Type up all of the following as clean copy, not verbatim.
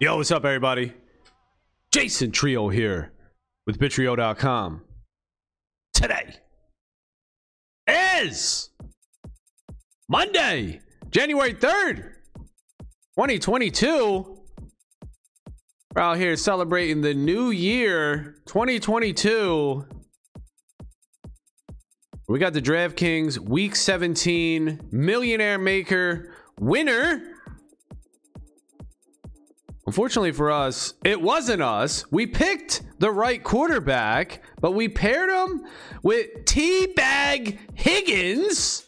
Yo, what's up, everybody? Jason Trio here with Bitrio.com. Today is Monday, January 3rd, 2022. We're out here celebrating the new year, 2022. We got the DraftKings Week 17 Millionaire Maker winner. Unfortunately for us, it wasn't us. We picked the right quarterback, but we paired him with T Bag Higgins,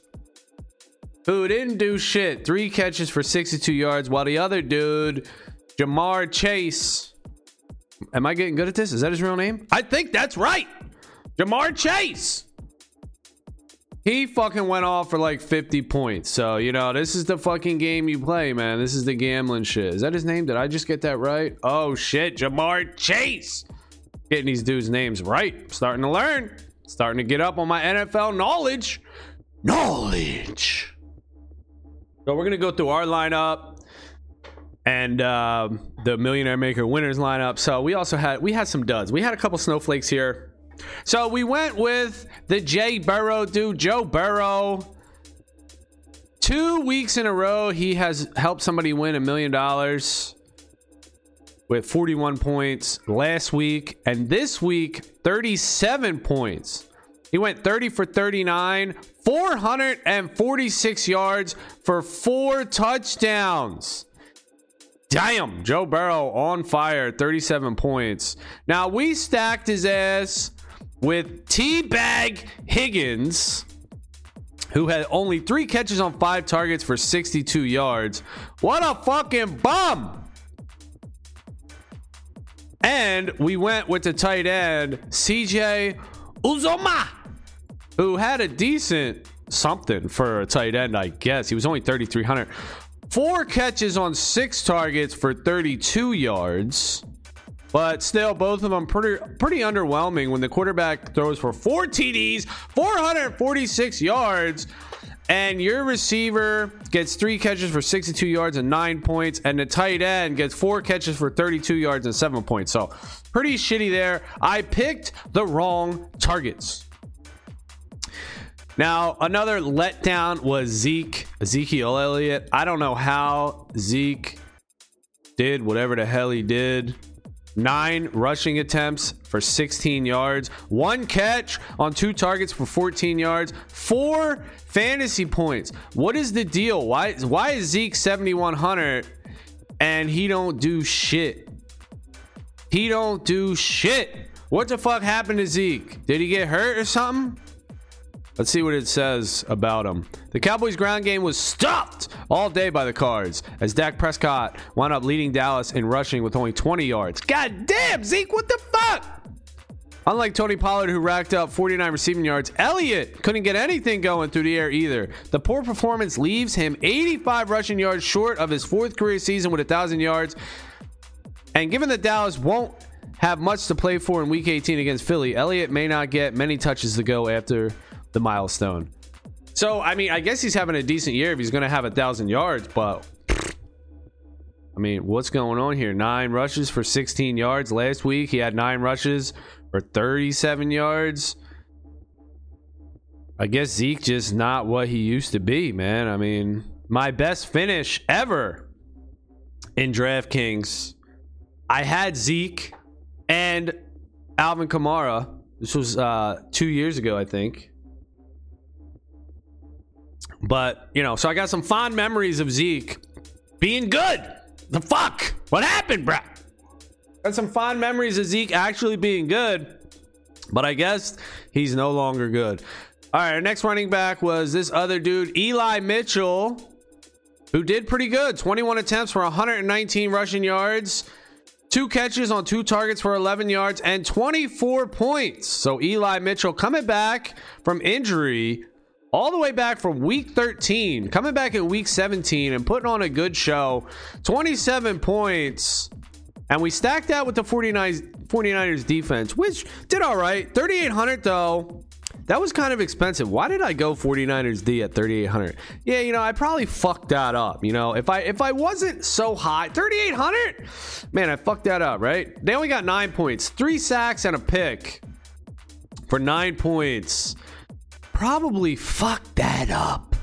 who didn't do shit. 3 catches for 62 yards, while the other dude, Ja'Marr Chase. Am I getting good at this? Is that his real name? I think that's right. Ja'Marr Chase. He fucking went off for like 50 points. So, you know, this is the fucking game you play, man. This is the gambling shit. Is that his name? Did I just get that right? Oh, shit. Ja'Marr Chase. Getting these dudes' names right. Starting to learn. Starting to get up on my NFL knowledge. So we're going to go through our lineup and the Millionaire Maker winners lineup. So we also had, we had some duds. We had a couple snowflakes here. So we went with the Jay Burrow dude, Joe Burrow. 2 weeks in a row, he has helped somebody win $1 million with 41 points last week. And this week, 37 points. He went 30 for 39, 446 yards for 4 touchdowns. Damn, Joe Burrow on fire, 37 points. Now, we stacked his ass with T Bag Higgins, who had only 3 catches on 5 targets for 62 yards. What a fucking bum! And we went with the tight end, C.J. Uzomah, who had a decent something for a tight end, I guess. He was only 3,300. 4 catches on 6 targets for 32 yards. But still, both of them pretty underwhelming when the quarterback throws for 4 TDs, 446 yards, and your receiver gets 3 catches for 62 yards and 9 points, and the tight end gets 4 catches for 32 yards and 7 points. So, pretty shitty there. I picked the wrong targets. Now, another letdown was Ezekiel Elliott. I don't know how Zeke did whatever the hell he did. 9 rushing attempts for 16 yards, 1 catch on 2 targets for 14 yards, 4 fantasy points. What is the deal? Why is Zeke 7,100 and he don't do shit? He don't do shit. What the fuck happened to Zeke? Did he get hurt or something? Let's see what it says about him. The Cowboys' ground game was stuffed all day by the Cards, as Dak Prescott wound up leading Dallas in rushing with only 20 yards. God damn, Zeke, what the fuck? Unlike Tony Pollard, who racked up 49 receiving yards, Elliott couldn't get anything going through the air either. The poor performance leaves him 85 rushing yards short of his 4th career season with 1,000 yards. And given that Dallas won't have much to play for in Week 18 against Philly, Elliott may not get many touches to go after the milestone. So, I mean, I guess he's having a decent year if he's going to have 1,000 yards, but I mean, what's going on here? 9 rushes for 16 yards. Last week, he had 9 rushes for 37 yards. I guess Zeke just not what he used to be, man. I mean, my best finish ever in DraftKings. I had Zeke and Alvin Kamara. This was 2 years ago, I think. But, you know, so I got some fond memories of Zeke being good. The fuck? What happened, bro? Got some fond memories of Zeke actually being good. But I guess he's no longer good. All right, our next running back was this other dude, Eli Mitchell, who did pretty good. 21 attempts for 119 rushing yards. 2 catches on 2 targets for 11 yards and 24 points. So Eli Mitchell coming back from injury, all the way back from week 13, coming back in week 17 and putting on a good show. 27 points. And we stacked that with the 49ers defense, which did all right. 3,800, though. That was kind of expensive. Why did I go 49ers D at 3,800? Yeah, you know, I probably fucked that up. You know, if I wasn't so high, 3,800? Man, I fucked that up, right? They only got 9 points. 3 sacks and a pick for 9 points. Probably fucked that up.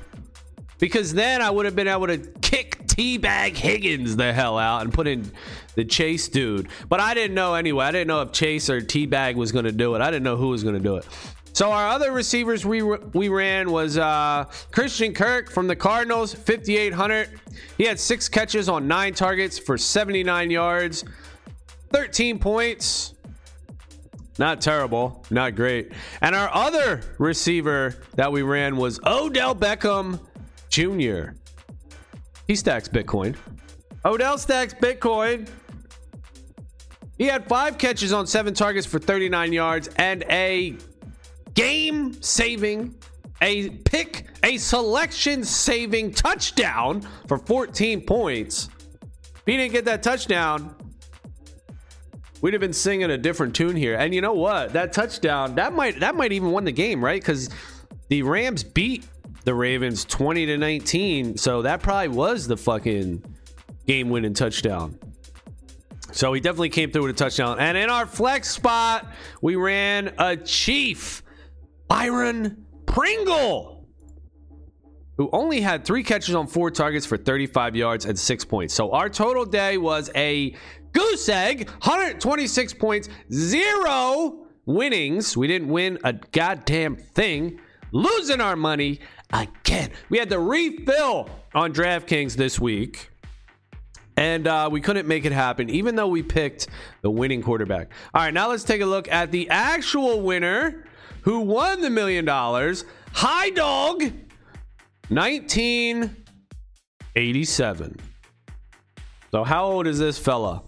Because then I would have been able to kick T Bag Higgins the hell out and put in the Chase dude. But I didn't know anyway. I didn't know if Chase or T Bag was going to do it. I didn't know who was going to do it. So our other receivers we ran was Christian Kirk from the Cardinals, 5,800. He had 6 catches on 9 targets for 79 yards, 13 points. Not terrible, not great. And our other receiver that we ran was Odell Beckham Jr. He stacks Bitcoin. Odell stacks Bitcoin. He had 5 catches on 7 targets for 39 yards and a game-saving, a pick, a selection-saving touchdown for 14 points. If he didn't get that touchdown, we'd have been singing a different tune here. And you know what? That touchdown, that might even won the game, right? Because the Rams beat the Ravens 20-19, so that probably was the fucking game-winning touchdown. So he definitely came through with a touchdown. And in our flex spot, we ran a Chief, Byron Pringle, who only had 3 catches on 4 targets for 35 yards and 6 points. So our total day was a goose egg, 126 points, 0 winnings. We didn't win a goddamn thing. Losing our money again. We had to refill on DraftKings this week. And we couldn't make it happen, even though we picked the winning quarterback. All right, now let's take a look at the actual winner who won the $1 million. High Dog, 1987. So how old is this fella?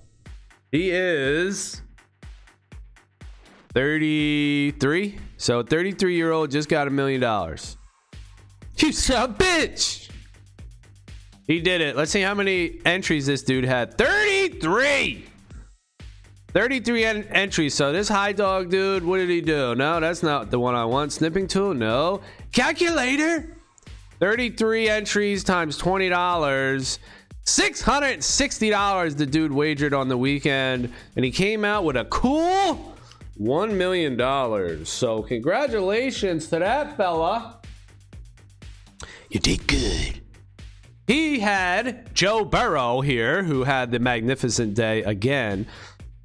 He is 33. So 33-year-old just got $1 million. You son of a bitch. He did it. Let's see how many entries this dude had. 33. 33 entries. So this High Dog dude, what did he do? No, that's not the one I want. Snipping tool? No. Calculator? 33 entries times $20. $660 the dude wagered on the weekend. And he came out with a cool $1 million. So congratulations to that fella. You did good. He had Joe Burrow here, who had the magnificent day again,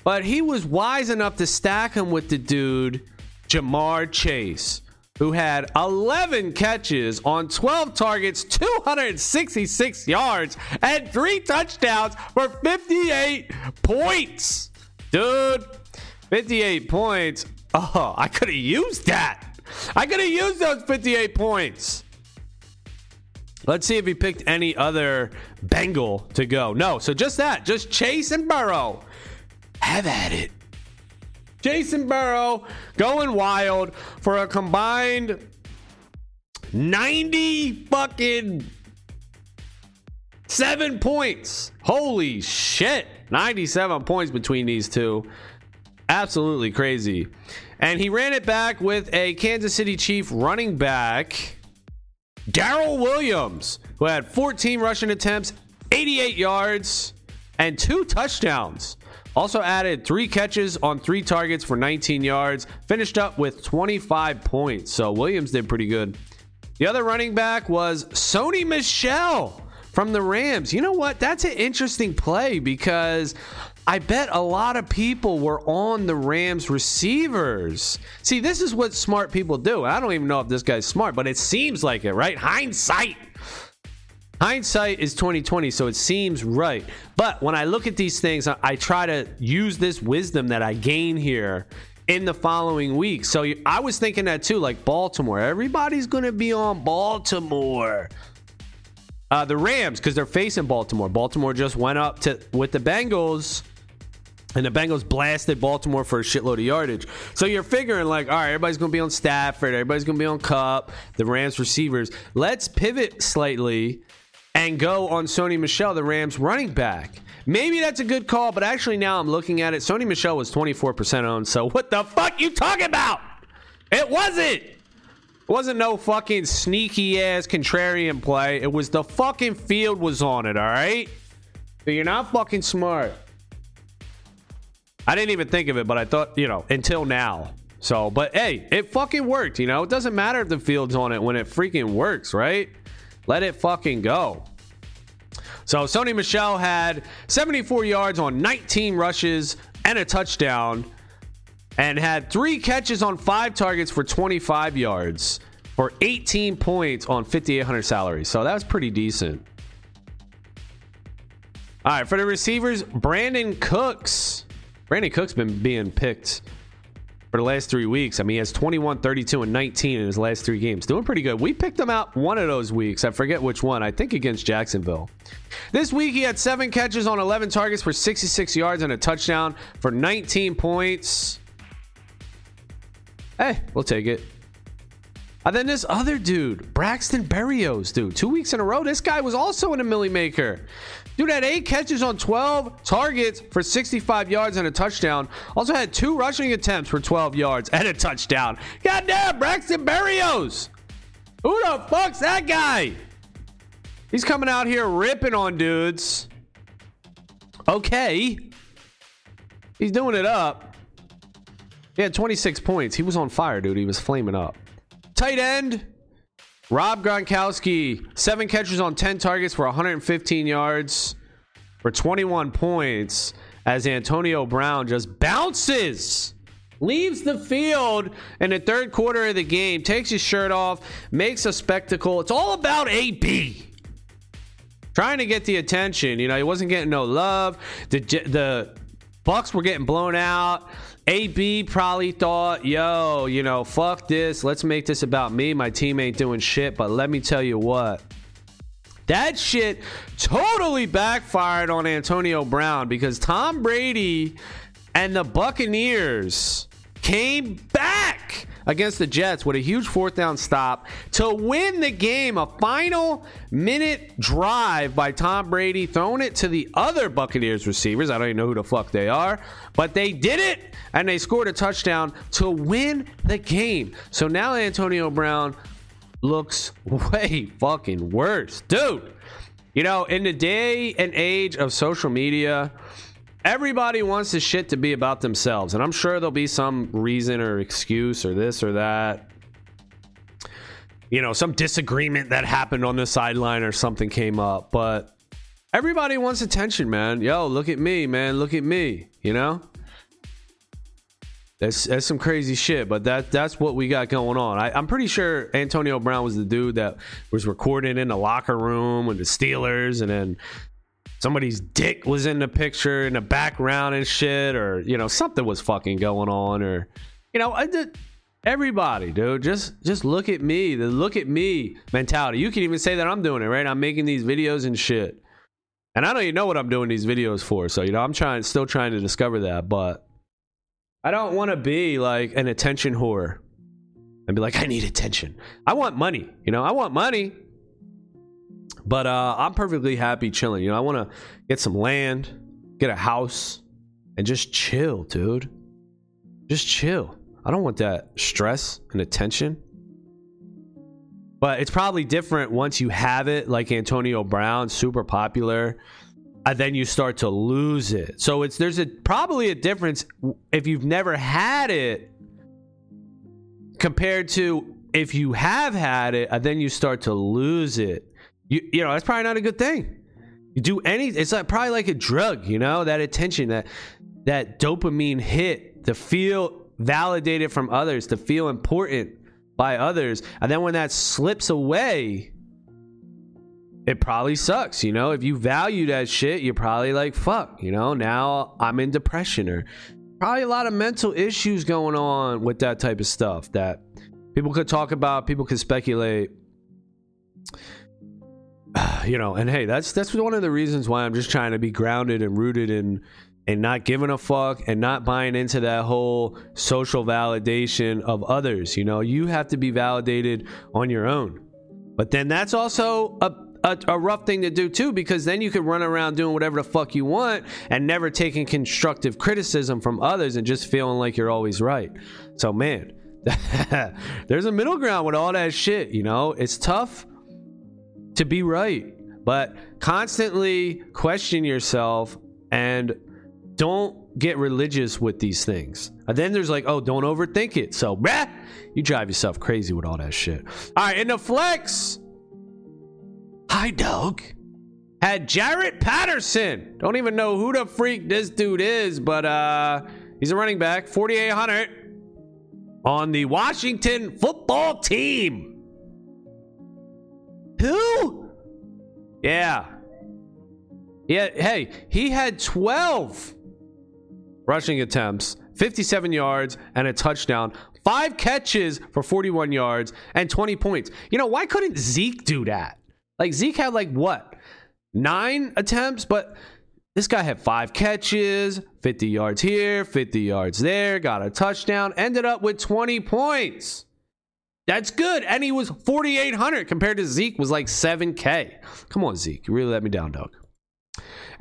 but he was wise enough to stack him with the dude, Ja'Marr Chase, who had 11 catches on 12 targets, 266 yards, and 3 touchdowns for 58 points. Dude, 58 points. Oh, I could have used that. I could have used those 58 points. Let's see if he picked any other Bengal to go. No, so just that. Just Chase and Burrow. Have at it. Chase and Burrow going wild for a combined 90 fucking 7 points. Holy shit. 97 points between these two. Absolutely crazy. And he ran it back with a Kansas City Chief running back, Daryl Williams, who had 14 rushing attempts, 88 yards, and 2 touchdowns. Also added 3 catches on 3 targets for 19 yards. Finished up with 25 points. So Williams did pretty good. The other running back was Sony Michel from the Rams. You know what? That's an interesting play because I bet a lot of people were on the Rams receivers. See, this is what smart people do. I don't even know if this guy's smart, but it seems like it, right? Hindsight. Hindsight is 20/20, so it seems right. But when I look at these things, I try to use this wisdom that I gain here in the following week. So I was thinking that too, like Baltimore. Everybody's going to be on Baltimore. The Rams, because they're facing Baltimore. Baltimore just went up with the Bengals. And the Bengals blasted Baltimore for a shitload of yardage. So you're figuring like, all right, everybody's going to be on Stafford. Everybody's going to be on Cup, the Rams receivers. Let's pivot slightly and go on Sony Michel, the Rams running back. Maybe that's a good call, but actually now I'm looking at it. Sony Michel was 24% owned. So what the fuck you talking about? It wasn't. It wasn't no fucking sneaky ass contrarian play. It was the fucking field was on it, all right? So you're not fucking smart. I didn't even think of it, but I thought, you know, until now. So, but hey, it fucking worked, you know? It doesn't matter if the field's on it when it freaking works, right? Let it fucking go. So Sony Michel had 74 yards on 19 rushes and a touchdown, and had 3 catches on 5 targets for 25 yards for 18 points on 5,800 salary. So that was pretty decent. All right, for the receivers, Brandon Cooks. Brandon Cooks been being picked for the last 3 weeks. I mean, he has 21, 32, and 19 in his last 3 games. Doing pretty good. We picked him out one of those weeks. I forget which one. I think against Jacksonville. This week, he had 7 catches on 11 targets for 66 yards and a touchdown for 19 points. Hey, we'll take it. And then this other dude, Braxton Berrios, dude. 2 weeks in a row, this guy was also in a milli maker. Dude had 8 catches on 12 targets for 65 yards and a touchdown. Also had 2 rushing attempts for 12 yards and a touchdown. Goddamn, Braxton Berrios. Who the fuck's that guy? He's coming out here ripping on dudes. Okay. He's doing it up. He had 26 points. He was on fire, dude. He was flaming up. Tight end, Rob Gronkowski, 7 catches on 10 targets for 115 yards for 21 points as Antonio Brown just bounces, leaves the field in the third quarter of the game, takes his shirt off, makes a spectacle. It's all about AB. Trying to get the attention. You know, he wasn't getting no love. The Bucks were getting blown out. AB probably thought, yo, you know, fuck this. Let's make this about me. My team ain't doing shit, but let me tell you what. That shit totally backfired on Antonio Brown because Tom Brady and the Buccaneers came back against the Jets with a huge 4th down stop to win the game. A final minute drive by Tom Brady, throwing it to the other Buccaneers receivers. I don't even know who the fuck they are, but they did it, and they scored a touchdown to win the game. So now Antonio Brown looks way fucking worse. Dude, you know, in the day and age of social media, everybody wants this shit to be about themselves, and I'm sure there'll be some reason or excuse or this or that. You know, some disagreement that happened on the sideline or something came up, but everybody wants attention, man. Yo, look at me, man. Look at me, you know? That's some crazy shit, but that's what we got going on. I'm pretty sure Antonio Brown was the dude that was recorded in the locker room with the Steelers, and then somebody's dick was in the picture in the background and shit, or, you know, something was fucking going on, or, you know, everybody, dude, just look at me, the look at me mentality. You can even say that I'm doing it, right? I'm making these videos and shit, and I don't even know what I'm doing these videos for. So, you know, I'm still trying to discover that, but I don't want to be like an attention whore and be like, I need attention. I want money, you know, I want money. But I'm perfectly happy chilling. You know, I want to get some land, get a house, and just chill, dude. Just chill. I don't want that stress and attention. But it's probably different once you have it, like Antonio Brown, super popular, and then you start to lose it. So there's probably a difference if you've never had it compared to if you have had it, and then you start to lose it. You know, that's probably not a good thing. You do it's like probably like a drug, you know, that attention, that dopamine hit, to feel validated from others, to feel important by others. And then when that slips away, it probably sucks, you know. If you value that shit, you're probably like, fuck, you know, now I'm in depression, or probably a lot of mental issues going on with that type of stuff that people could talk about, people could speculate. You know, and hey, that's one of the reasons why I'm just trying to be grounded and rooted in and not giving a fuck and not buying into that whole social validation of others. You know, you have to be validated on your own. But then that's also a rough thing to do too, because then you could run around doing whatever the fuck you want and never taking constructive criticism from others and just feeling like you're always right. So man, There's a middle ground with all that shit, you know? It's tough to be right, but constantly question yourself and don't get religious with these things. And then there's like, oh, don't overthink it. So, bah, you drive yourself crazy with all that shit. All right, in the flex, High Dog had Jarrett Patterson. Don't even know who the freak this dude is, but he's a running back, 4,800. On the Washington football team. Who? Yeah. Yeah, hey, he had 12 rushing attempts, 57 yards, and a touchdown. 5 catches for 41 yards and 20 points. You know, why couldn't Zeke do that? Like, Zeke had, like, what? 9 attempts? But this guy had 5 catches, 50 yards here, 50 yards there, got a touchdown, ended up with 20 points. That's good. And he was 4,800 compared to Zeke was like 7K. Come on, Zeke. You really let me down, dog.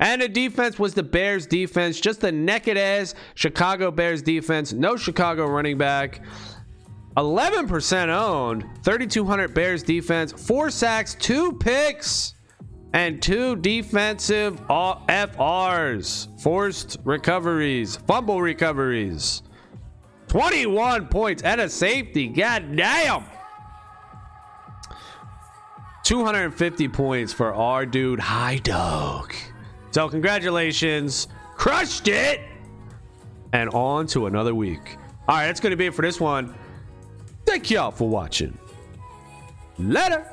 And the defense was the Bears defense, just the naked-ass Chicago Bears defense. No Chicago running back. 11% owned, 3,200 Bears defense, 4 sacks, 2 picks. And 2 defensive FRs, forced recoveries, fumble recoveries, 21 points and a safety. God damn. 250 points for our dude, High Dog. So congratulations, crushed it. And on to another week. All right, that's going to be it for this one. Thank y'all for watching. Later.